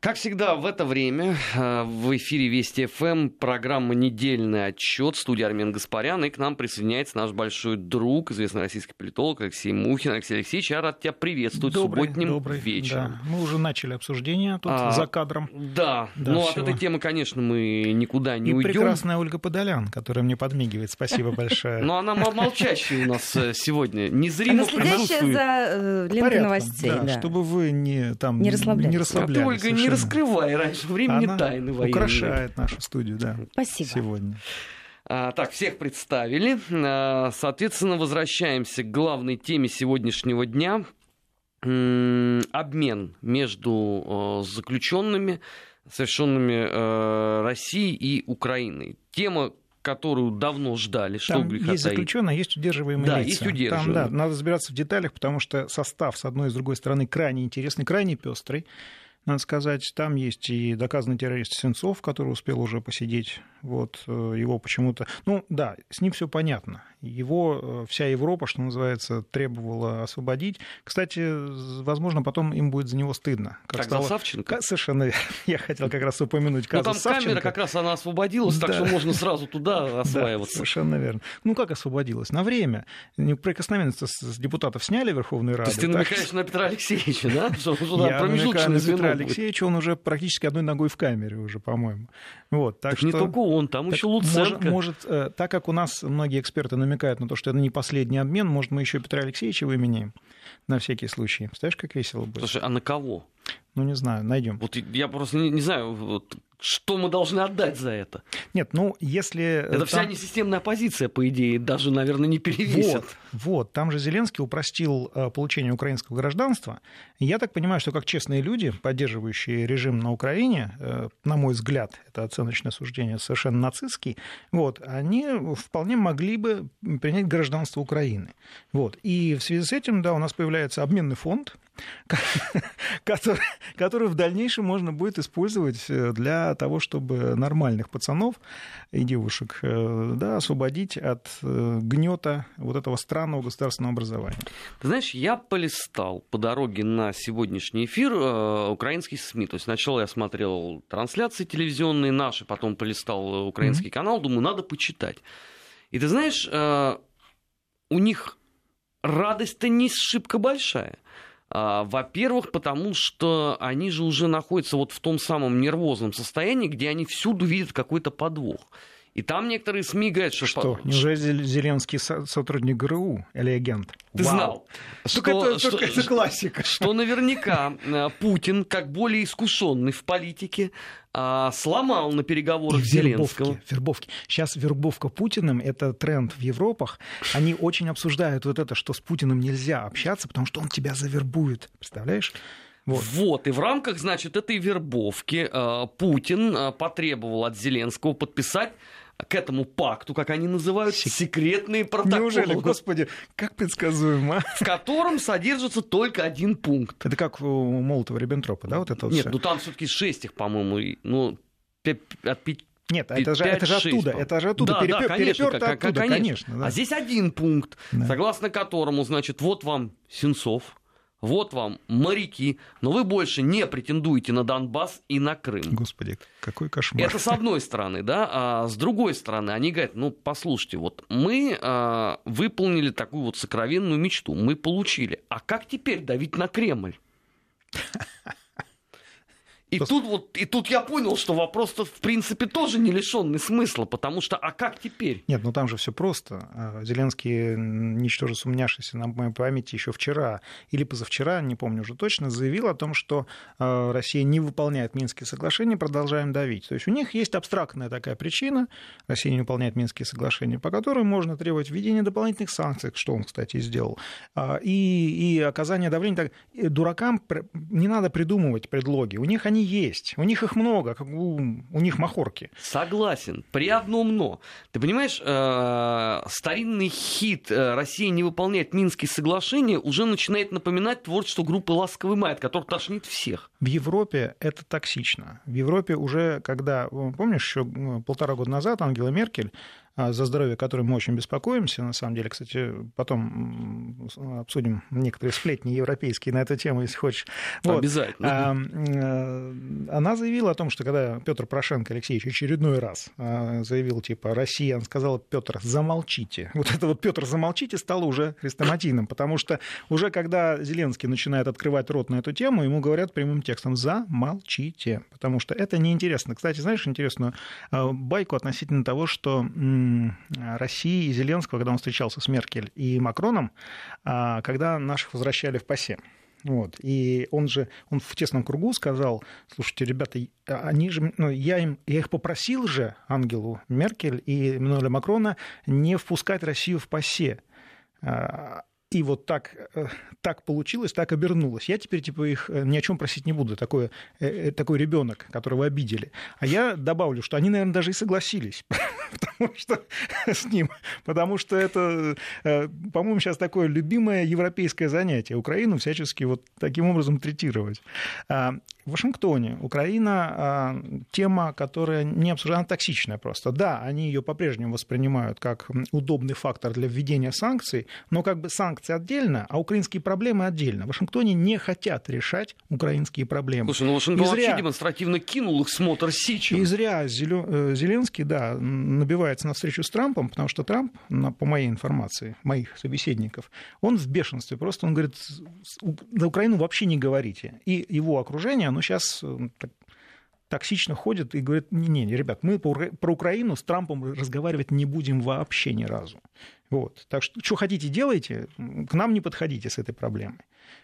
Как всегда, в это время в эфире Вести ФМ программа «Недельный отчет», студия Армен Гаспарян, и к нам присоединяется наш большой друг, известный российский политолог Алексей Мухин. Алексей Алексеевич, я рад тебя приветствовать субботним вечером. Да. Мы уже начали обсуждение тут за кадром. Да, но всего. От этой темы, конечно, мы никуда не уйдем. И прекрасная Ольга Подолян, которая мне подмигивает, спасибо большое. Но она молчащая у нас сегодня, незримо присутствует. Следящая за лентой новостей. Чтобы вы не расслаблялись. Раскрывай раньше времени тайны военные. Украшает нашу студию, да. Спасибо. Сегодня. Так, всех представили. Соответственно, возвращаемся к главной теме сегодняшнего дня. Обмен между заключенными, совершенными Россией и Украиной. Тема, которую давно ждали. Там есть заключенные, есть удерживаемые лица. Есть удерживаемые. Там, надо разбираться в деталях, потому что состав с одной и с другой стороны крайне интересный, крайне пестрый. Надо сказать, там есть и доказанный террорист Сенцов, который успел уже посидеть. Вот его почему-то... с ним все понятно. Его вся Европа, что называется, требовала освободить. Кстати, возможно, потом им будет за него стыдно. Как за Савченко? Совершенно верно. Я хотел как раз упомянуть казус Савченко. Но там камера как раз она освободилась, так что можно сразу туда осваиваться. Да, совершенно верно. Как освободилась? На время. Неприкосновенность с депутатов сняли Верховной Рады. То есть ты намекаешь на Петра Алексеевича, да? Я намекаю на Петра Алексеевича, он уже практически одной ногой в камере уже, по-моему. Так не только он, там еще Луценко. Может, так как у нас многие эксперты намекают на то, что это не последний обмен, может, мы еще Петра Алексеевича выменяем на всякий случай. Представляешь, как весело будет? Слушай, а на кого? Не знаю, найдем. Я просто не знаю, что мы должны отдать за это. Нет, если... Это вся несистемная оппозиция, по идее, даже, наверное, не перевесит. Там же Зеленский упростил получение украинского гражданства. Я так понимаю, что как честные люди, поддерживающие режим на Украине, на мой взгляд, это оценочное суждение совершенно нацистский, они вполне могли бы принять гражданство Украины. И в связи с этим, у нас появляется обменный фонд, который в дальнейшем можно будет использовать для того, чтобы нормальных пацанов и девушек освободить от гнета вот этого странного государственного образования. Ты знаешь, я полистал по дороге на сегодняшний эфир украинские СМИ. То есть сначала я смотрел трансляции телевизионные наши, потом полистал украинский канал, думаю, надо почитать. И ты знаешь, у них радость-то не шибко большая. Во-первых, потому что они же уже находятся в том самом нервозном состоянии, где они всюду видят какой-то подвох. И там некоторые СМИ говорят, что... Неужели Зеленский сотрудник ГРУ или агент? Ты знал. Только это классика. Что наверняка Путин, как более искушенный в политике, сломал на переговорах Зеленского. Вербовки. Сейчас вербовка Путиным – это тренд в Европах. Они очень обсуждают это, что с Путиным нельзя общаться, потому что он тебя завербует. Представляешь? И в рамках, этой вербовки Путин потребовал от Зеленского подписать к этому пакту, как они называют, секретные протоколы. Неужели, господи, как предсказуемо? В котором содержится только один пункт. Это как у Молотова-Риббентропа, да? Нет, там все-таки 6 их, по-моему, Нет, это же оттуда. Да, перепёрто оттуда, конечно. Да. А здесь один пункт, согласно которому, вот вам Сенцов, вот вам моряки, но вы больше не претендуете на Донбасс и на Крым. Господи, какой кошмар. Это с одной стороны, а с другой стороны они говорят, послушайте, мы выполнили такую сокровенную мечту, мы получили, а как теперь давить на Кремль? И тут я понял, что вопрос-то, в принципе, тоже не лишенный смысла, потому что, а как теперь? Нет, там же все просто. Зеленский, ничтоже сумняшися на моей памяти, еще вчера или позавчера, не помню уже точно, заявил о том, что Россия не выполняет Минские соглашения, продолжаем давить. То есть у них есть абстрактная такая причина, Россия не выполняет Минские соглашения, по которой можно требовать введения дополнительных санкций, что он, кстати, и сделал, и оказания давления. Дуракам не надо придумывать предлоги, у них они есть. У них их много, как у них махорки. Согласен. При одном но. Ты понимаешь, старинный хит «Россия не выполняет Минские соглашения» уже начинает напоминать творчество группы «Ласковый май», от которых тошнит всех. В Европе это токсично. В Европе уже, когда, помнишь, еще 1,5 года назад Ангела Меркель за здоровье которой мы очень беспокоимся. На самом деле, кстати, потом обсудим некоторые сплетни европейские на эту тему, если хочешь. Вот. Обязательно. Она заявила о том, что когда Петр Порошенко Алексеевич очередной раз заявил, типа, Россия, он сказал, Петр, замолчите. Вот это вот Петр, замолчите стало уже хрестоматийным, потому что уже когда Зеленский начинает открывать рот на эту тему, ему говорят прямым текстом «замолчите», потому что это неинтересно. Кстати, знаешь интересную байку относительно того, что России и Зеленского, когда он встречался с Меркель и Макроном, когда наших возвращали в ПАСЕ. Вот. И он в тесном кругу сказал, слушайте, ребята, они же, я их попросил же, Ангелу Меркель и Эммануэля Макрона, не впускать Россию в ПАСЕ. И вот так получилось, так обернулось. Я теперь типа их ни о чем просить не буду, такой ребенок, которого обидели. А я добавлю, что они, наверное, даже и согласились с ним, потому что это, по-моему, сейчас такое любимое европейское занятие. Украину всячески вот таким образом третировать. В Вашингтоне Украина тема, которая не обсуждена, токсичная просто. Да, они ее по-прежнему воспринимают как удобный фактор для введения санкций, но как бы санкции отдельно, а украинские проблемы отдельно. В Вашингтоне не хотят решать украинские проблемы. Слушай, ну Вашингтон вообще демонстративно кинул их с мотор-сичем. И зря Зеленский, да, набивается на встречу с Трампом, потому что Трамп, по моей информации, моих собеседников, он в бешенстве. Просто он говорит, за Украину вообще не говорите. И его окружение, оно сейчас токсично ходит и говорит, не, ребят, мы про Украину с Трампом разговаривать не будем вообще ни разу. Вот. Так что хотите, делайте, к нам не подходите с этой проблемой.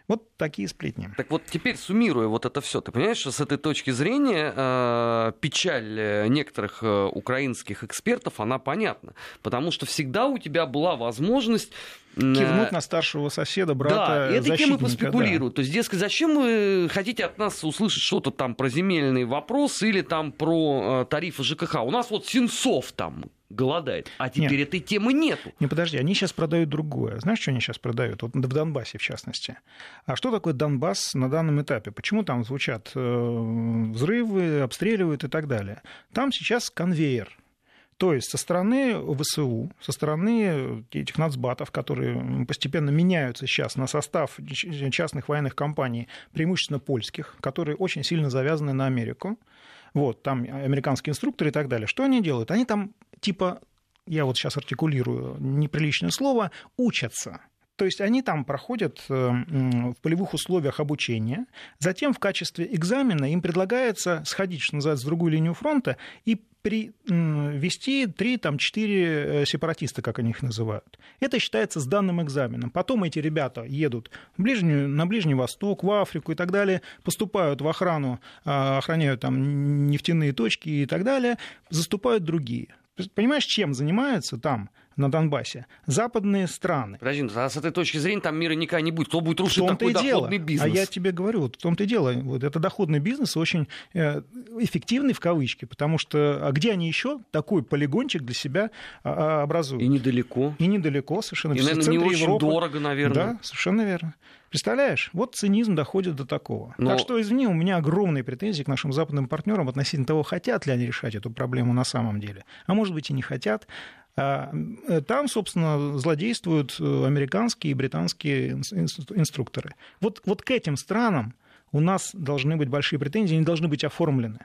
Вот такие сплетни. Так вот теперь суммируя вот это все, ты понимаешь, что с этой точки зрения печаль некоторых украинских экспертов, она понятна. Потому что всегда у тебя была возможность кивнуть на старшего соседа, брата, защитника. Да, этой темы поспекулируют. Да. То есть, дескать, зачем вы хотите от нас услышать что-то там про земельные вопросы или там про тарифы ЖКХ? У нас вот Сенцов там голодает. А теперь этой темы нету. Не, подожди, они сейчас продают другое. Знаешь, что они сейчас продают? Вот в Донбассе, в частности. А что такое Донбасс на данном этапе? Почему там звучат взрывы, обстреливают и так далее? Там сейчас конвейер. То есть со стороны ВСУ, со стороны этих нацбатов, которые постепенно меняются сейчас на состав частных военных компаний, преимущественно польских, которые очень сильно завязаны на Америку, вот, там американские инструкторы и так далее. Что они делают? Они там типа, я вот сейчас артикулирую неприличное слово, учатся. То есть они там проходят в полевых условиях обучение, затем в качестве экзамена им предлагается сходить, что называется, в другую линию фронта и вести 3-4 сепаратиста, как они их называют. Это считается сданным экзаменом. Потом эти ребята едут на Ближний Восток, в Африку и так далее, поступают в охрану, охраняют там нефтяные точки и так далее, заступают другие. Понимаешь, чем занимаются там, на Донбассе, западные страны. Подожди, а с этой точки зрения там мира никак не будет. Кто будет рушить такой доходный бизнес? А я тебе говорю, вот в том-то и дело. Вот это доходный бизнес очень эффективный в кавычке, потому что где они еще такой полигончик для себя образуют? И недалеко. И недалеко, совершенно. И, наверное, не очень Европы. Дорого, наверное. Да, совершенно верно. Представляешь, вот цинизм доходит до такого. Так что, извини, у меня огромные претензии к нашим западным партнерам относительно того, хотят ли они решать эту проблему на самом деле. А может быть, и не хотят. Там, собственно, злодействуют американские и британские инструкторы. Вот к этим странам у нас должны быть большие претензии, они должны быть оформлены.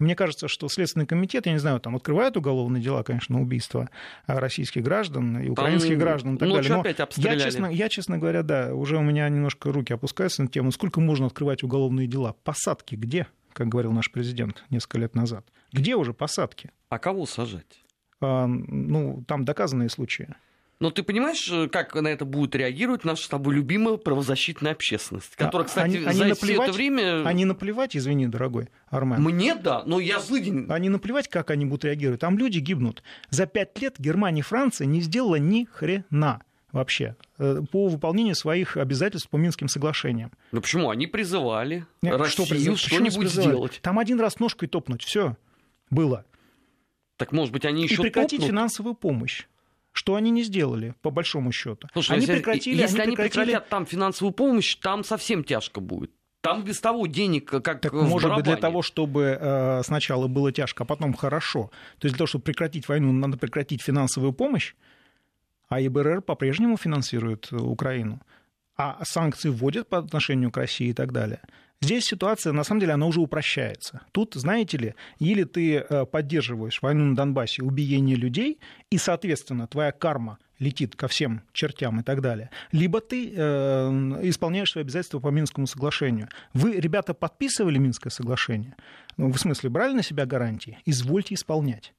Мне кажется, что Следственный комитет, я не знаю, там открывают уголовные дела, конечно, убийства российских граждан и украинских граждан и так далее. Но я, честно говоря, да, уже у меня немножко руки опускаются на тему, сколько можно открывать уголовные дела. Посадки где, как говорил наш президент несколько лет назад? Где уже посадки? А кого сажать? Там доказанные случаи. Но ты понимаешь, как на это будет реагировать наша с тобой любимая правозащитная общественность, которая, кстати, это время... Они наплевать, извини, дорогой Армен. Мне да, но я злыдень. Они наплевать, как они будут реагировать. Там люди гибнут. За 5 лет Германия и Франция не сделала ни хрена вообще по выполнению своих обязательств по Минским соглашениям. Ну почему? Они призывали Россию что-нибудь сделать. Там один раз ножкой топнуть, все было. Так, может быть, они еще топнут? И прекратить финансовую помощь. Что они не сделали, по большому счету. Слушай, они прекратили. Если они прекратят там финансовую помощь, там совсем тяжко будет. Там без того денег как так, может быть, для того, чтобы сначала было тяжко, а потом хорошо. То есть для того, чтобы прекратить войну, надо прекратить финансовую помощь, а ЕБРР по-прежнему финансирует Украину, а санкции вводят по отношению к России и так далее. Здесь ситуация, на самом деле, она уже упрощается. Тут, знаете ли, или ты поддерживаешь войну на Донбассе, убиение людей, и, соответственно, твоя карма летит ко всем чертям и так далее, либо ты исполняешь свои обязательства по Минскому соглашению. Вы, ребята, подписывали Минское соглашение? Ну, в смысле, брали на себя гарантии? Извольте исполнять.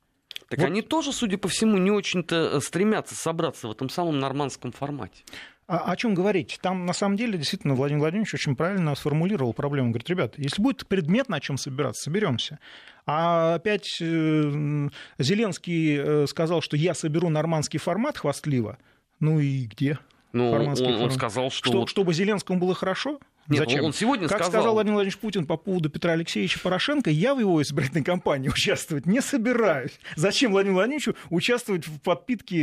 Так вот. Они тоже, судя по всему, не очень-то стремятся собраться в этом самом нормандском формате. А о чем говорить? Там, на самом деле, действительно, Владимир Владимирович очень правильно сформулировал проблему. Говорит, ребят, если будет предметно о чем собираться, соберемся. А опять Зеленский сказал, что я соберу нормандский формат хвастливо. Ну и где? Ну, он сказал, что... Чтобы Зеленскому было хорошо? Нет, зачем? Он сегодня как сказал Владимир Владимирович Путин по поводу Петра Алексеевича Порошенко, я в его избирательной кампании участвовать не собираюсь. Зачем Владимиру Владимировичу участвовать в подпитке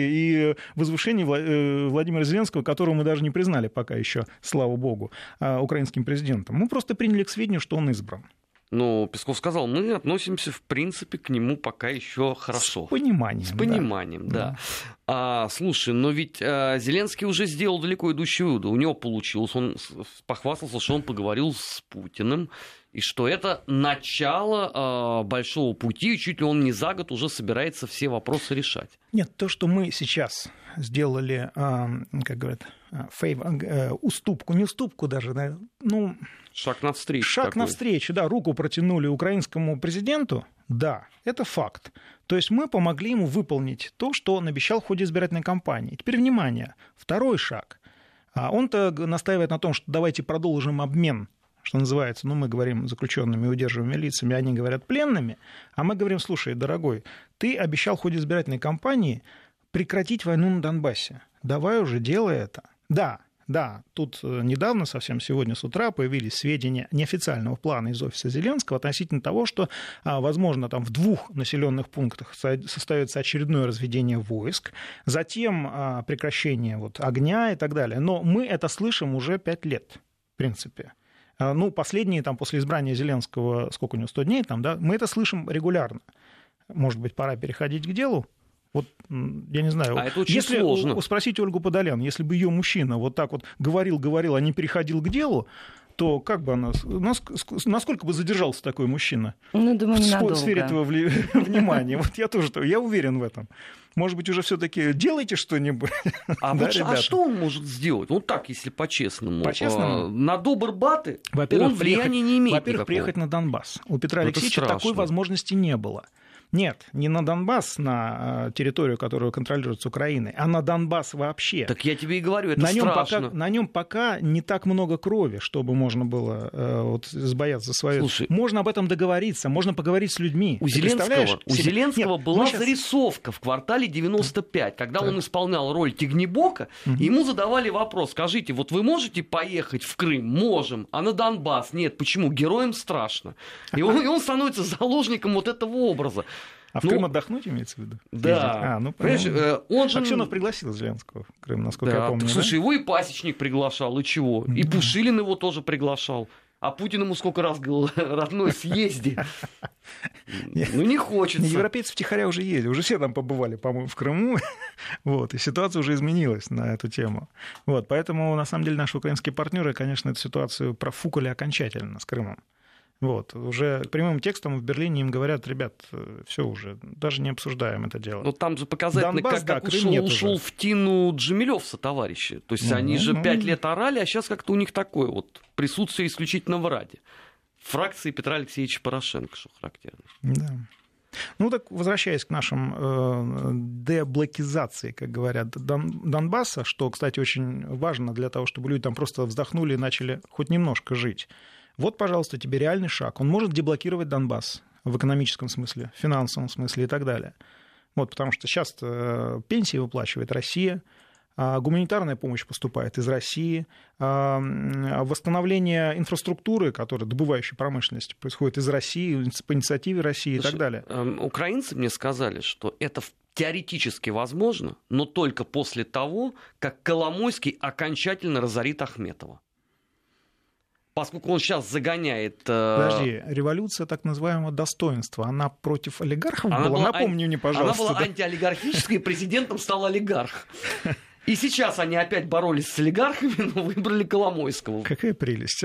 и возвышении Владимира Зеленского, которого мы даже не признали пока еще, слава богу, украинским президентом? Мы просто приняли к сведению, что он избран. Но Песков сказал, мы относимся, в принципе, к нему пока еще хорошо. С пониманием, да. Слушай, но ведь Зеленский уже сделал далеко идущие выводы. У него получилось, он похвастался, что он поговорил с Путиным, и что это начало большого пути, и чуть ли он не за год уже собирается все вопросы решать. Нет, то, что мы сейчас сделали, как говорят, уступку, не уступку даже, ну... Шаг навстречу. Руку протянули украинскому президенту, да, это факт. То есть мы помогли ему выполнить то, что он обещал в ходе избирательной кампании. Теперь, внимание, второй шаг. Он-то настаивает на том, что давайте продолжим обмен, что называется, ну, мы говорим заключенными, удерживаемыми лицами, они говорят пленными, а мы говорим, слушай, дорогой, ты обещал в ходе избирательной кампании прекратить войну на Донбассе. Давай уже делай это. Да, тут недавно, совсем сегодня с утра, появились сведения неофициального плана из офиса Зеленского относительно того, что, возможно, там в 2 населенных пунктах состоится очередное разведение войск, затем прекращение огня и так далее. Но мы это слышим уже 5 лет, в принципе. Ну, последние, там, после избрания Зеленского, сколько у него, 100 дней, там, да, мы это слышим регулярно. Может быть, пора переходить к делу? Я не знаю. А это очень сложно. Спросите Ольгу Подолян, если бы ее мужчина говорил, а не переходил к делу, то как бы она... Насколько бы задержался такой мужчина? Ну, думаю, ненадолго. В сфере этого внимания. Я уверен в этом. Может быть, уже все-таки делайте что-нибудь. А что он может сделать? Если по-честному. На добр баты он влияния не имеет. Во-первых, приехать на Донбасс. У Петра Алексеевича такой возможности не было. Нет, не на Донбасс, на территорию, которую контролируется Украиной, а на Донбасс вообще. Так я тебе и говорю, это страшно. На нем пока не так много крови, чтобы можно было бояться свою... Слушай, можно об этом договориться, можно поговорить с людьми. У Зеленского была зарисовка в «Квартале 95», когда он исполнял роль Тигнибока, ему задавали вопрос, скажите, вы можете поехать в Крым? Можем. А на Донбасс? Нет. Почему? Героям страшно. И он становится заложником этого образа. А в Крым отдохнуть имеется в виду? Да. Аксенов пригласил Зеленского в Крым, насколько я помню. Слушай, его и Пасечник приглашал, и чего? И Пушилин его тоже приглашал. А Путин ему сколько раз говорил, родной, съезди. Не хочется. Европейцы втихаря уже ездили. Уже все там побывали, по-моему, в Крыму. И ситуация уже изменилась на эту тему. Поэтому, на самом деле, наши украинские партнеры, конечно, эту ситуацию профукали окончательно с Крымом. Уже прямым текстом в Берлине им говорят, ребят, все уже, даже не обсуждаем это дело. Но там же показательно, Донбасс, ушел в тину Джемилевса, товарищи. То есть они же 5 лет орали, а сейчас как-то у них такое присутствие исключительно в Раде. Фракции Петра Алексеевича Порошенко, что характерно. Да. Возвращаясь к нашим деблокизации, как говорят, Донбасса, что, кстати, очень важно для того, чтобы люди там просто вздохнули и начали хоть немножко жить. Пожалуйста, тебе реальный шаг. Он может деблокировать Донбасс в экономическом смысле, в финансовом смысле и так далее. Потому что сейчас пенсии выплачивает Россия, гуманитарная помощь поступает из России, восстановление инфраструктуры, добывающей промышленности, происходит из России, по инициативе России и так далее. Украинцы мне сказали, что это теоретически возможно, но только после того, как Коломойский окончательно разорит Ахметова. поскольку он сейчас загоняет... Подожди, революция так называемого достоинства, она против олигархов была? Напомни мне, пожалуйста. Она была антиолигархической, и президентом стал олигарх. И сейчас они опять боролись с олигархами, но выбрали Коломойского. Какая прелесть.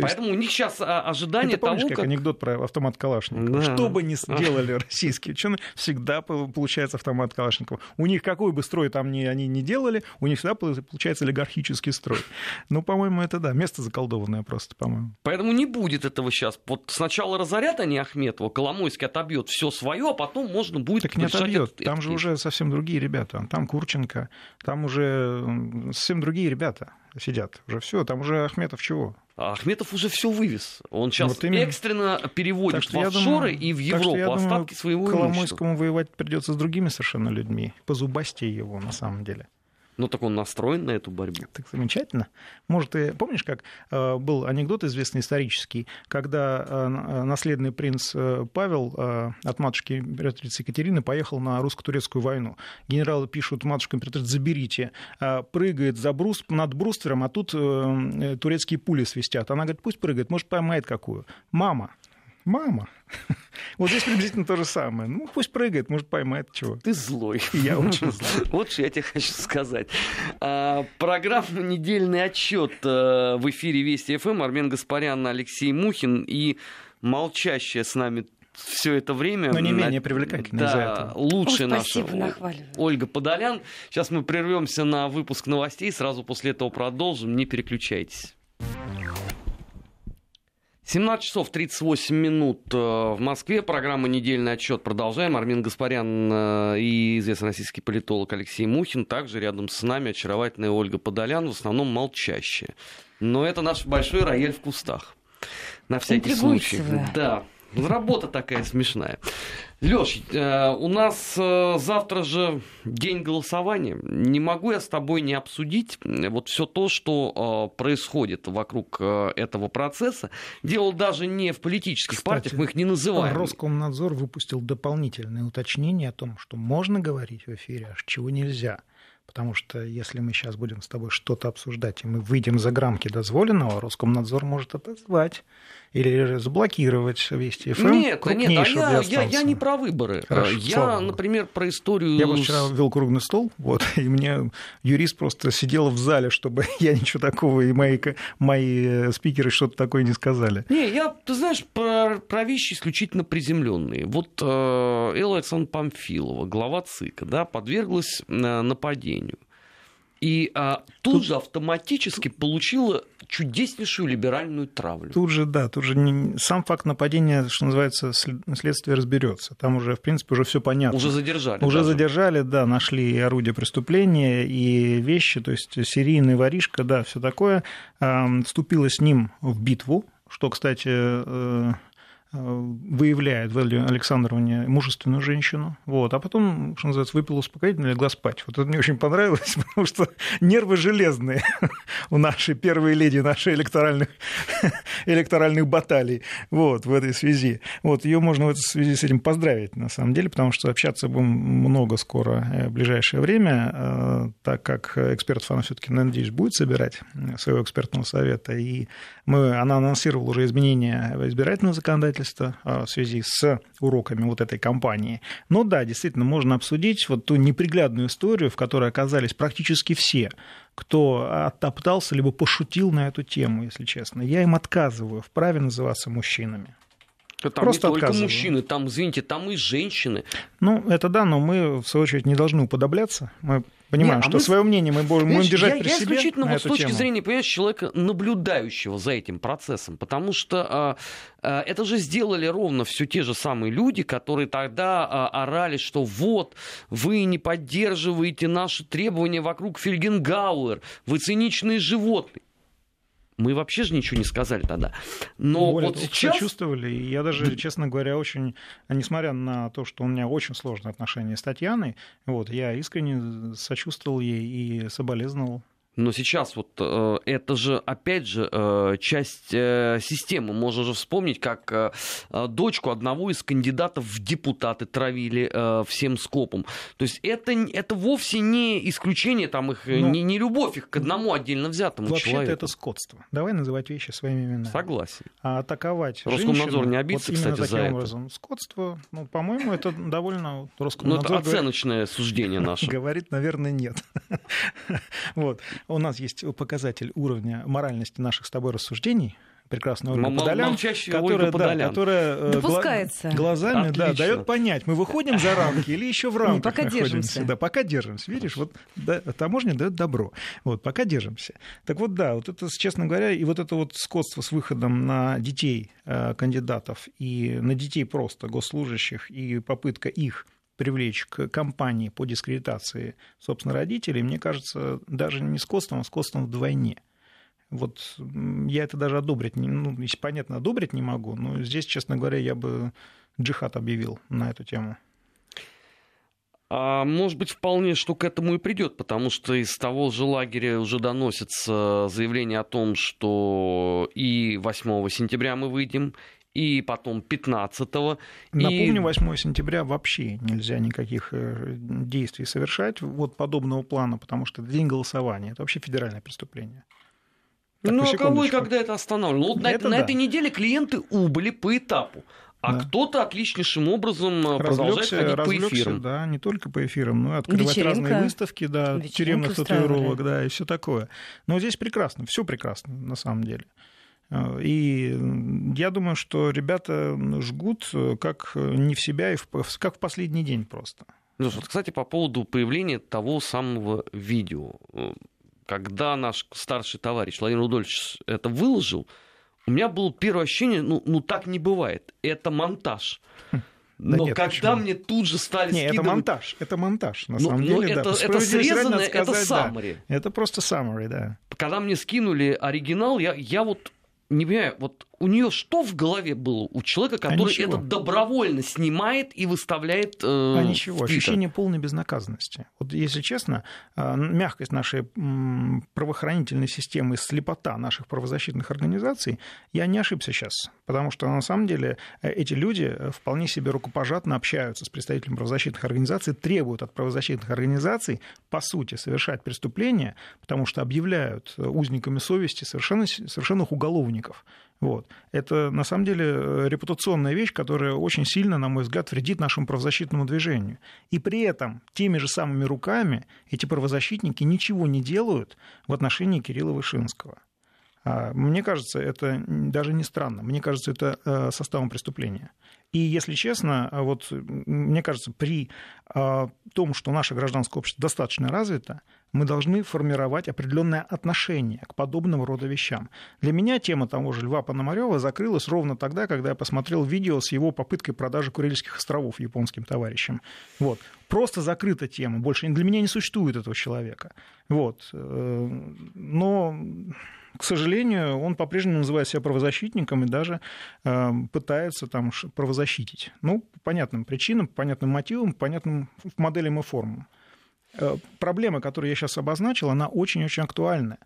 Поэтому у них сейчас ожидание того, как... Ты помнишь, как анекдот про автомат Калашникова? Да. Что бы ни сделали российские ученые, всегда получается автомат Калашникова. У них какой бы строй там они ни делали, у них всегда получается олигархический строй. Ну, по-моему, это да, место заколдованное просто, по-моему. Поэтому не будет этого сейчас. Вот сначала разорят они Ахметова, Коломойский отобьет все свое, а потом можно будет... Так не отобьет. Там же уже совсем другие ребята. Там Курченко, там уже совсем другие ребята сидят. Уже все, там уже Ахметов чего? Ахметов уже все вывез. Он сейчас вот экстренно переводит в офшоры и в Европу остатки своего имущества. Коломойскому воевать придется с другими совершенно людьми. Позубастей его, на самом деле. Ну, так он настроен на эту борьбу. Так замечательно. Может, ты помнишь, как был анекдот известный исторический, когда наследный принц Павел от матушки императрицы Екатерины поехал на русско-турецкую войну. Генералы пишут: матушка императрица, заберите. Прыгает за над бруствером, а тут турецкие пули свистят. Она говорит: пусть прыгает, может, поймает какую. Мама. Вот здесь приблизительно то же самое. Ну, пусть прыгает, может, поймает чего. Ты злой. Я очень злой. Вот что я тебе хочу сказать. Программа «Недельный отчет» в эфире Вести ФМ. Армен Гаспарян, Алексей Мухин и молчащая с нами все это время. Но не менее привлекательно из-за этого. Лучшая наша Ольга Подолян. Сейчас мы прервемся на выпуск новостей. Сразу после этого продолжим. Не переключайтесь. 17 часов 38 минут в Москве. Программа «Недельный отчет». Продолжаем. Армен Гаспарян и известный российский политолог Алексей Мухин. Также рядом с нами очаровательная Ольга Подолян, в основном молчащая. Но это наш большой рояль в кустах. На всякий случай. Да. Работа такая смешная. Лёш, у нас завтра же день голосования. Не могу я с тобой не обсудить вот все то, что происходит вокруг этого процесса. Дело даже не в политических партиях, мы их не называем. Роскомнадзор выпустил дополнительное уточнение о том, что можно говорить в эфире, а чего нельзя. Потому что если мы сейчас будем с тобой что-то обсуждать, и мы выйдем за рамки дозволенного, Роскомнадзор может отозвать или заблокировать Вести ФМ. Нет, я не про выборы. Хорошо, я, например, про историю... Я вот вчера вел круглый стол, и мне юрист просто сидел в зале, чтобы я ничего такого, и мои спикеры что-то такое не сказали. Не, ты знаешь, про вещи исключительно приземленные. Вот Элла Александровна Памфилова, глава ЦИКа, подверглась нападению. И тут же автоматически получила чудеснейшую либеральную травлю. Тут же сам факт нападения, что называется, следствие разберется. Там уже, в принципе, уже все понятно. Уже задержали, нашли и орудие преступления, и вещи, то есть серийный воришка, все такое. Вступила с ним в битву, что, кстати, выявляет Валерию Александровне мужественную женщину, а потом, что называется, выпила успокоительное и легла спать. Вот это мне очень понравилось, потому что нервы железные у нашей первой леди, нашей электоральных баталий в этой связи. Ее можно в этой связи с этим поздравить, на самом деле, потому что общаться будем много скоро, в ближайшее время, так как экспертов она все-таки, надеюсь, будет собирать своего экспертного совета, и она анонсировала уже изменения избирательного законодательства, в связи с уроками этой кампании. Но да, действительно, можно обсудить ту неприглядную историю, в которой оказались практически все, кто оттоптался либо пошутил на эту тему, если честно. Я им отказываю в праве называться мужчинами. Там просто не только мужчины, там и женщины. Это да, но мы, в свою очередь, не должны уподобляться. Мы понимаем, что свое мнение мы будем держать при себе. Я исключительно с точки зрения, понимаешь, человека, наблюдающего за этим процессом, потому что это же сделали ровно все те же самые люди, которые тогда орали, что вы не поддерживаете наши требования вокруг Фельгенгауэр, вы циничные животные. Мы вообще же ничего не сказали тогда. Но сейчас... Сочувствовали, и я даже, честно говоря, очень... Несмотря на то, что у меня очень сложные отношения с Татьяной, я искренне сочувствовал ей и соболезновал. Но сейчас вот это же, опять же, часть системы. Можно же вспомнить, как дочку одного из кандидатов в депутаты травили всем скопом. То есть это вовсе не исключение, там их, не любовь их к одному отдельно взятому вообще-то человеку. Вообще-то это скотство. Давай называть вещи своими именами. Согласен. А атаковать Роскомнадзор женщину, не обидится, вот кстати, за образом, это. Скотство, ну, по-моему, это довольно... Роскомнадзор, это оценочное суждение наше. Говорит, наверное, нет. Вот. У нас есть показатель уровня моральности наших с тобой рассуждений, прекрасная Ольга Подолян, которая глазами дает понять, мы выходим за рамки или еще в рамках пока находимся. Да, пока держимся. Видишь, вот да, таможня дает добро. Вот, пока держимся. Так вот, да, вот это, честно говоря, и вот это вот скотство с выходом на детей кандидатов и на детей просто госслужащих и попытка их привлечь к кампании по дискредитации, собственно, родителей, мне кажется, даже не скотством, а скотством вдвойне. Вот я это даже одобрить, понятно, одобрить не могу, но здесь, честно говоря, я бы джихад объявил на эту тему. А может быть, вполне, что к этому и придет, потому что из того же лагеря уже доносится заявление о том, что и 8 сентября мы выйдем, и потом 15-го. Напомню, 8 сентября вообще нельзя никаких действий совершать вот подобного плана, потому что это день голосования. Это вообще федеральное преступление. Так, ну, а кого и когда это останавливало? Вот это на этой неделе клиенты убыли по этапу. А да. Кто-то отличнейшим образом продолжает ходить по эфирам. Да, не только по эфирам, но и открывать разные выставки, да, тюремных татуировок, да, и все такое. Но здесь прекрасно, все прекрасно на самом деле. И я думаю, что ребята жгут как не в себя, как в последний день просто. Ну, вот, кстати, по поводу появления того самого видео. Когда наш старший товарищ Владимир Рудольевич это выложил, у меня было первое ощущение, ну так не бывает, это монтаж. Но да нет, когда мне тут же стали скидывать... Нет, это монтаж, на самом деле, да. Это срезанное, это summary. Да. Это просто summary, да. Когда мне скинули оригинал, я вот... Не понимаю, вот у нее что в голове было у человека, который это добровольно снимает и выставляет? Ничего, ощущение полной безнаказанности. Вот если честно, мягкость нашей правоохранительной системы, слепота наших правозащитных организаций, я не ошибся сейчас, потому что на самом деле эти люди вполне себе рукопожатно общаются с представителями правозащитных организаций, требуют от правозащитных организаций, по сути, совершать преступления, потому что объявляют узниками совести совершенных уголовников. Вот. Это, на самом деле, репутационная вещь, которая очень сильно, на мой взгляд, вредит нашему правозащитному движению. И при этом теми же самыми руками эти правозащитники ничего не делают в отношении Кирилла Вышинского. Мне кажется, это даже не странно. Мне кажется, это составом преступления. И, если честно, вот, мне кажется, при том, что наше гражданское общество достаточно развито, мы должны формировать определенное отношение к подобного рода вещам. Для меня тема того же Льва Пономарёва закрылась ровно тогда, когда я посмотрел видео с его попыткой продажи Курильских островов японским товарищам. Вот. Просто закрыта тема. Больше для меня не существует этого человека. Вот. Но, к сожалению, он по-прежнему называет себя правозащитником и даже пытается там правозащитить. Ну, по понятным причинам, по понятным мотивам, по понятным моделям и формам. Проблема, которую я сейчас обозначил, она очень-очень актуальна.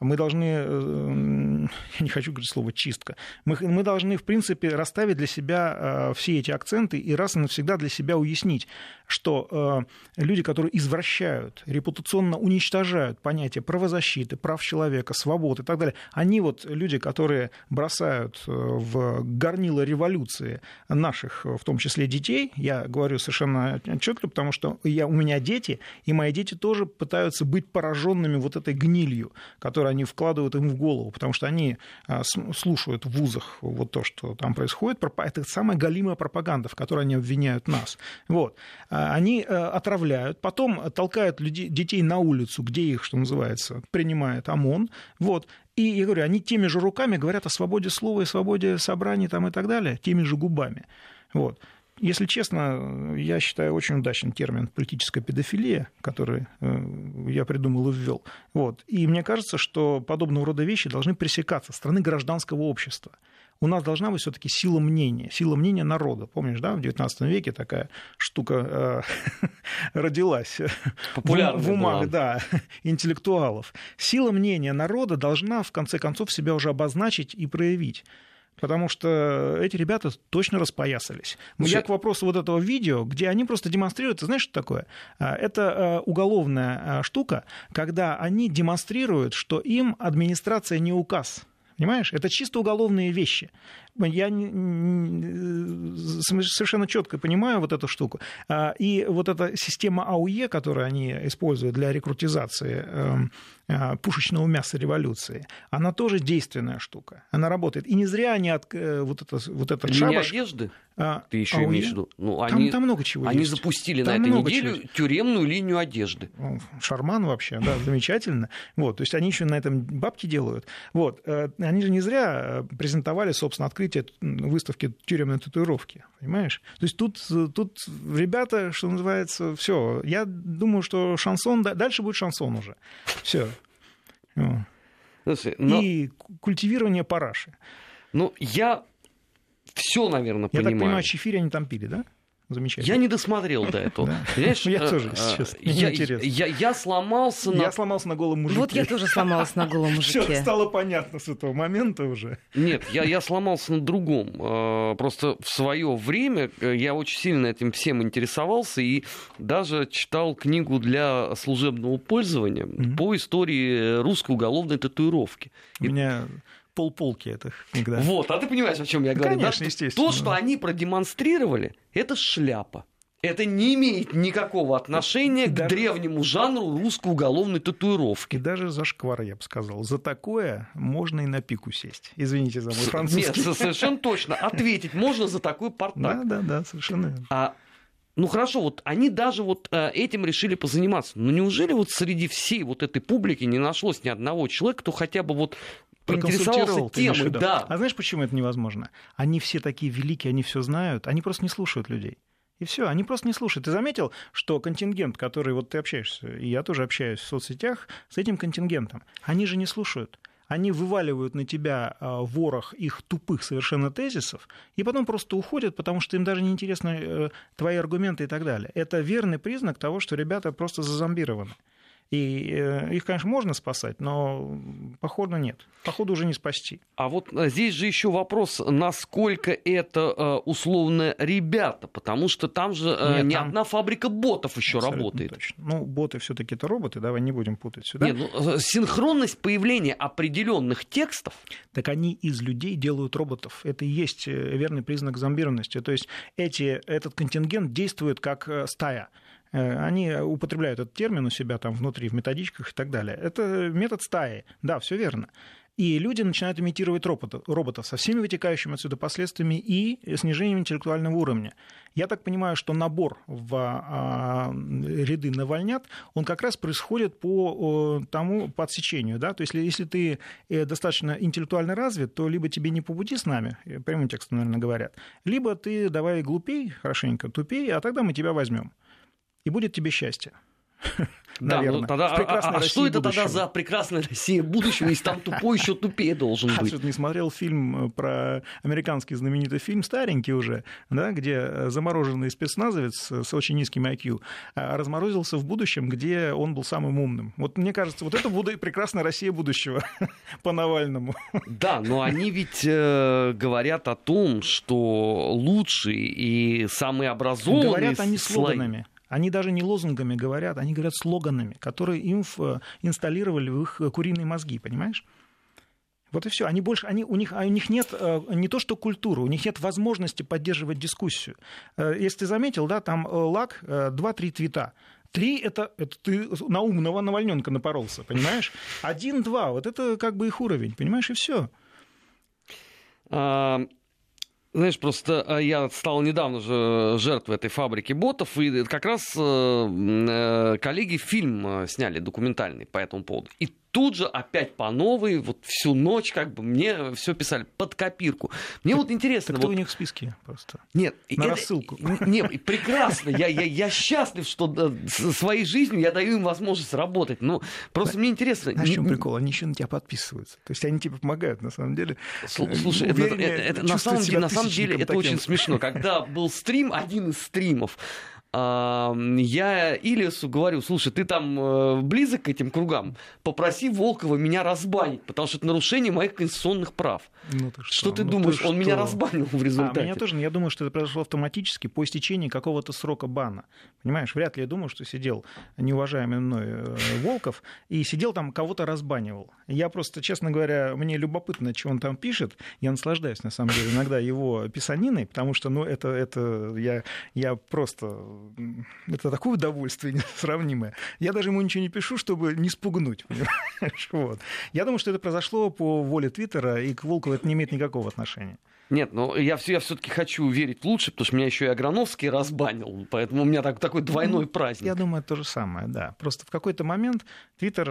Мы должны, я не хочу говорить слово «чистка», мы должны, в принципе, расставить для себя все эти акценты и раз и навсегда для себя уяснить, что люди, которые извращают, репутационно уничтожают понятие правозащиты, прав человека, свободы и так далее, они вот люди, которые бросают в горнило революции наших, в том числе детей, я говорю совершенно четко, потому что у меня дети, и мои дети тоже пытаются быть пораженными вот этой гнилью, которая они вкладывают им в голову, потому что они слушают в вузах вот то, что там происходит. Это самая галимая пропаганда, в которой они обвиняют нас. Вот. Они отравляют, потом толкают детей на улицу, где их, что называется, принимает ОМОН. Вот. И, я говорю, они теми же руками говорят о свободе слова и свободе собраний там, и так далее, теми же губами. Вот. Если честно, я считаю очень удачным термин «политическая педофилия», который я придумал и ввел. Вот. И мне кажется, что подобного рода вещи должны пресекаться со стороны гражданского общества. у нас должна быть все-таки сила мнения народа. Помнишь, да, в 19 веке такая штука родилась в умах интеллектуалов. Сила мнения народа должна, в конце концов, себя уже обозначить и проявить. Потому что эти ребята точно распоясались. Но я к вопросу вот этого видео, где они просто демонстрируют, ты знаешь, что такое? Это уголовная штука, когда они демонстрируют, что им администрация не указ. Понимаешь? Это чисто уголовные вещи. Я совершенно четко понимаю вот эту штуку. И вот эта система АУЕ, которую они используют для рекрутизации пушечного мяса революции, она тоже действенная штука. Она работает. И не зря они этот шабаш... Линия одежды? Ты еще имеешь в виду? Ну, там много чего они есть. Они запустили там на этой неделе тюремную линию одежды. Шарман вообще, да, замечательно. Вот, то есть они еще на этом бабки делают. Вот. Они же не зря презентовали, собственно, открытие выставки тюремной татуировки. Понимаешь? То есть тут ребята, что называется, все. Я думаю, что шансон... Дальше будет шансон уже. Все. Слушай, и культивирование параши. Ну, я все, наверное, понимаю. Я так понимаю, чифирь они там пили, да? Замечательно. Я не досмотрел до этого. Я тоже, сейчас. Я сломался на... Я сломался на голом мужике. Вот я тоже сломалась на голом мужике. Все стало понятно с этого момента уже. Нет, я сломался на другом. Просто в свое время я очень сильно этим всем интересовался и даже читал книгу для служебного пользования по истории русской уголовной татуировки. У меня... полполки этих. Да. Вот, а ты понимаешь, о чем я говорю? Конечно, да? Естественно. То, что они продемонстрировали, это шляпа. Это не имеет никакого отношения к древнему жанру русской уголовной татуировки. И даже за шквар, я бы сказал. За такое можно и на пику сесть. Извините за мой французский. Нет, совершенно точно. Ответить можно за такой портак. Да, совершенно. Ну хорошо, вот они даже вот этим решили позаниматься. Но неужели вот среди всей вот этой публики не нашлось ни одного человека, кто хотя бы вот проконсультировал темы, да. А знаешь, почему это невозможно? Они все такие великие, они все знают, они просто не слушают людей. И все, они просто не слушают. Ты заметил, что контингент, который вот ты общаешься, и я тоже общаюсь в соцсетях с этим контингентом, они же не слушают. Они вываливают на тебя ворох их тупых совершенно тезисов, и потом просто уходят, потому что им даже не интересны твои аргументы и так далее. Это верный признак того, что ребята просто зазомбированы. И их, конечно, можно спасать, но походу нет. Походу уже не спасти. А вот здесь же еще вопрос, насколько это условно ребята, потому что там же одна фабрика ботов еще работает. Точно. Ну, боты все-таки это роботы, давай не будем путать сюда. Нет, ну, синхронность появления определенных текстов. Так они из людей делают роботов. Это и есть верный признак зомбированности. То есть этот контингент действует как стая. Они употребляют этот термин у себя там внутри, в методичках и так далее. Это метод стаи. Да, все верно. И люди начинают имитировать роботов со всеми вытекающими отсюда последствиями и снижением интеллектуального уровня. Я так понимаю, что набор в ряды навальнят, он как раз происходит по отсечению. Да? То есть если ты достаточно интеллектуально развит, то либо тебе не по пути с нами, прямым текстом, наверное, говорят, либо ты давай глупей, хорошенько тупей, а тогда мы тебя возьмем. И будет тебе счастье. Наверное. А что это тогда за прекрасная Россия будущего, если там тупой еще тупее должен быть? Я тут не смотрел фильм про американский знаменитый фильм, старенький уже, да, где замороженный спецназовец с очень низким IQ разморозился в будущем, где он был самым умным. Вот мне кажется, вот это будет прекрасная Россия будущего по Навальному. Да, но они ведь говорят о том, что лучшие и самые образованные... Говорят они слоганами. Они даже не лозунгами говорят, они говорят слоганами, которые им инсталлировали в их куриные мозги, понимаешь? Вот и все. Они больше, у них нет не то что культуры, у них нет возможности поддерживать дискуссию. Если ты заметил, да, там лак 2-3 твита. 3 – это ты на умного навальненка напоролся, понимаешь? 1-2 – вот это как бы их уровень, понимаешь, и все. Знаешь, просто я стал недавно же жертвой этой фабрики ботов, и как раз коллеги фильм сняли документальный по этому поводу. И Тут же опять по новой, вот всю ночь как бы мне все писали под копирку. Мне так, вот интересно... Кто вот... у них в списке просто? Нет, на рассылку. Нет, прекрасно, я счастлив, что своей жизнью я даю им возможность работать. Ну, просто мне интересно... Знаешь, в чем прикол? Они еще на тебя подписываются. То есть они тебе помогают, на самом деле. Слушай, это на самом деле это очень смешно. Когда был стрим, один из стримов, я Ильясу говорю: слушай, ты там близок к этим кругам, попроси Волкова меня разбанить, потому что это нарушение моих конституционных прав. Ну, что ты думаешь, он меня разбанил в результате? Меня тоже, я думаю, что это произошло автоматически по истечении какого-то срока бана. Понимаешь, вряд ли я думаю, что сидел неуважаемый мной Волков и сидел там, кого-то разбанивал. Я просто, честно говоря, мне любопытно, что он там пишет. Я наслаждаюсь, на самом деле, иногда его писаниной, потому что, ну, это я просто... Это такое удовольствие несравнимое. Я даже ему ничего не пишу, чтобы не спугнуть. Вот. Я думаю, что это произошло по воле Твиттера, и к Волкову это не имеет никакого отношения. Нет, но я все-таки хочу верить лучше, потому что меня еще и Аграновский разбанил, поэтому у меня такой двойной праздник. Я думаю, это то же самое, да. Просто в какой-то момент Твиттер...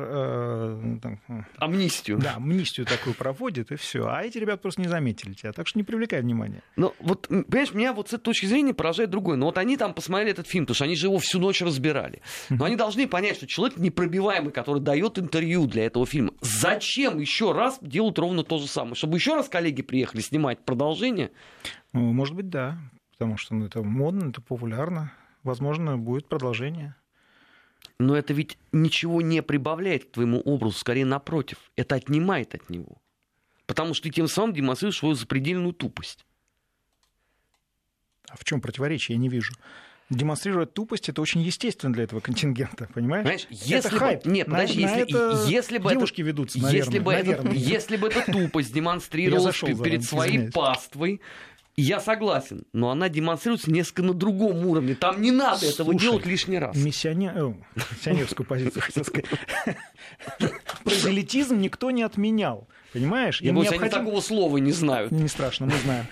амнистию. Да, амнистию такую проводит, и все. А эти ребята просто не заметили тебя, так что не привлекай внимания. Но вот, понимаешь, меня вот с этой точки зрения поражает другое. Но вот они там посмотрели этот фильм, потому что они же его всю ночь разбирали. Но они должны понять, что человек непробиваемый, который дает интервью для этого фильма, зачем еще раз делают ровно то же самое? Чтобы еще раз коллеги приехали снимать продолжение? Может быть, да, потому что это модно, это популярно, возможно, будет продолжение. Но это ведь ничего не прибавляет к твоему образу, скорее напротив, это отнимает от него, потому что ты тем самым демонстрируешь свою запредельную тупость. А в чем противоречие, я не вижу. Демонстрировать тупость – это очень естественно для этого контингента, понимаешь? Если это хайп. Нет, подожди, если бы девушки это, ведутся, наверное. Если бы эта тупость демонстрировалась перед своей паствой, я согласен, но она демонстрируется несколько на другом уровне. Там не надо этого делать лишний раз. Миссионерскую позицию, хотел сказать. Прозелитизм никто не отменял. Понимаешь? Я думаю, они такого слова не знают. Не страшно, мы знаем.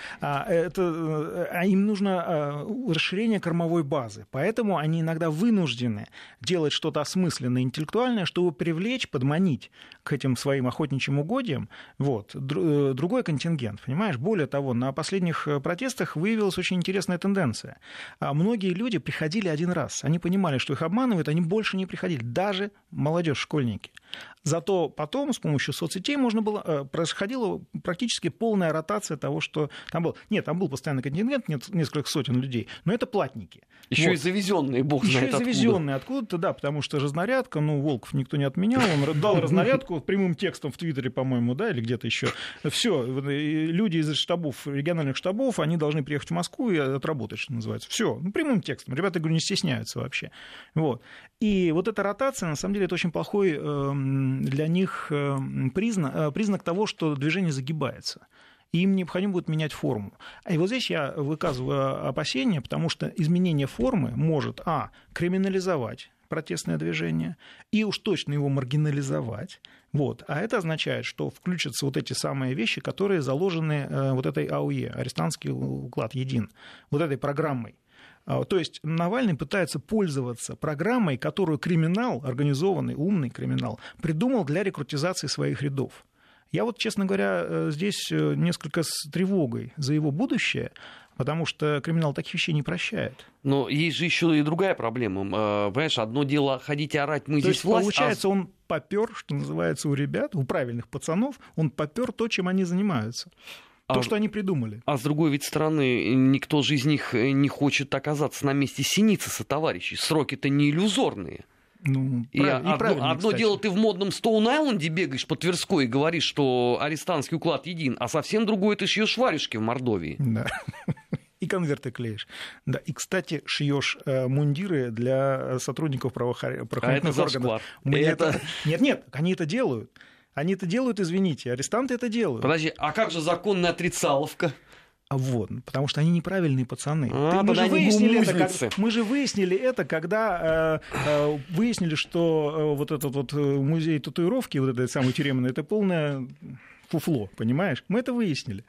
Им нужно расширение кормовой базы. Поэтому они иногда вынуждены делать что-то осмысленное, интеллектуальное, чтобы привлечь, подманить к этим своим охотничьим угодьям вот, другой контингент. Понимаешь? Более того, на последних протестах выявилась очень интересная тенденция. Многие люди приходили один раз. Они понимали, что их обманывают, они больше не приходили. Даже молодежь, школьники. Зато потом с помощью соцсетей можно было, происходила практически полная ротация того, что там было. Нет, там был постоянный контингент, несколько сотен людей, но это платники. Еще вот. И завезенные, бог знает откуда. Еще и завезенные откуда-то, да, потому что разнарядка, ну, Волков никто не отменял, он дал разнарядку прямым текстом в Твиттере, по-моему, да, или где-то еще. Все, люди из штабов, региональных штабов, они должны приехать в Москву и отработать, что называется. Все, ну, прямым текстом. Ребята, говорю, не стесняются вообще. Вот. И вот эта ротация, на самом деле, это очень плохой... для них признак того, что движение загибается. И им необходимо будет менять форму. И вот здесь я выказываю опасения, потому что изменение формы может, криминализовать протестное движение, и уж точно его маргинализовать. Вот. А это означает, что включатся вот эти самые вещи, которые заложены вот этой АУЕ, арестантский уклад един, вот этой программой. То есть Навальный пытается пользоваться программой, которую криминал, организованный, умный криминал, придумал для рекрутизации своих рядов. Я вот, честно говоря, здесь несколько с тревогой за его будущее, потому что криминал таких вещей не прощает. Но есть же еще и другая проблема. Понимаешь, одно дело ходить и орать, мы то здесь есть, власть... Получается, он попер, что называется, у ребят, у правильных пацанов, он попер то, чем они занимаются. То, что они придумали. А с другой ведь стороны, никто же из них не хочет оказаться на месте Синицына, товарищи. Сроки-то не иллюзорные. Ну, одно дело, ты в модном Стоун-Айленде бегаешь по Тверской и говоришь, что арестантский уклад един, а совсем другое ты шьешь варежки в Мордовии. Да. И конверты клеишь. Да. И, кстати, шьешь мундиры для сотрудников правоохранительных органов. Нет, они это делают. Они это делают, извините, арестанты это делают. Подожди, а как же законная отрицаловка? Вот, потому что они неправильные пацаны. Мы же выяснили это, когда выяснили, что вот этот вот музей татуировки, вот этой самой тюремной, это полное фуфло, понимаешь? Мы это выяснили.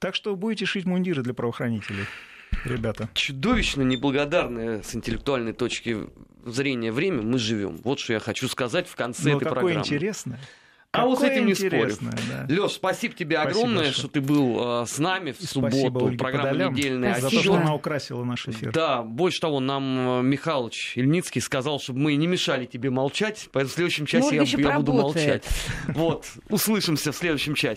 Так что будете шить мундиры для правоохранителей. ребята. Чудовищно неблагодарное с интеллектуальной точки зрения время мы живем. Вот что я хочу сказать в конце этой программы. Какое интересное. А вот с этим не спорю. Да. Лёш, спасибо тебе огромное, спасибо, что ты был с нами в субботу. Программа «Недельный отчет». За то, что она украсила наш эфир. Да, больше того, нам Михалыч Ильницкий сказал, чтобы мы не мешали тебе молчать, поэтому в следующем часе я буду молчать. Вот, услышимся в следующем часе.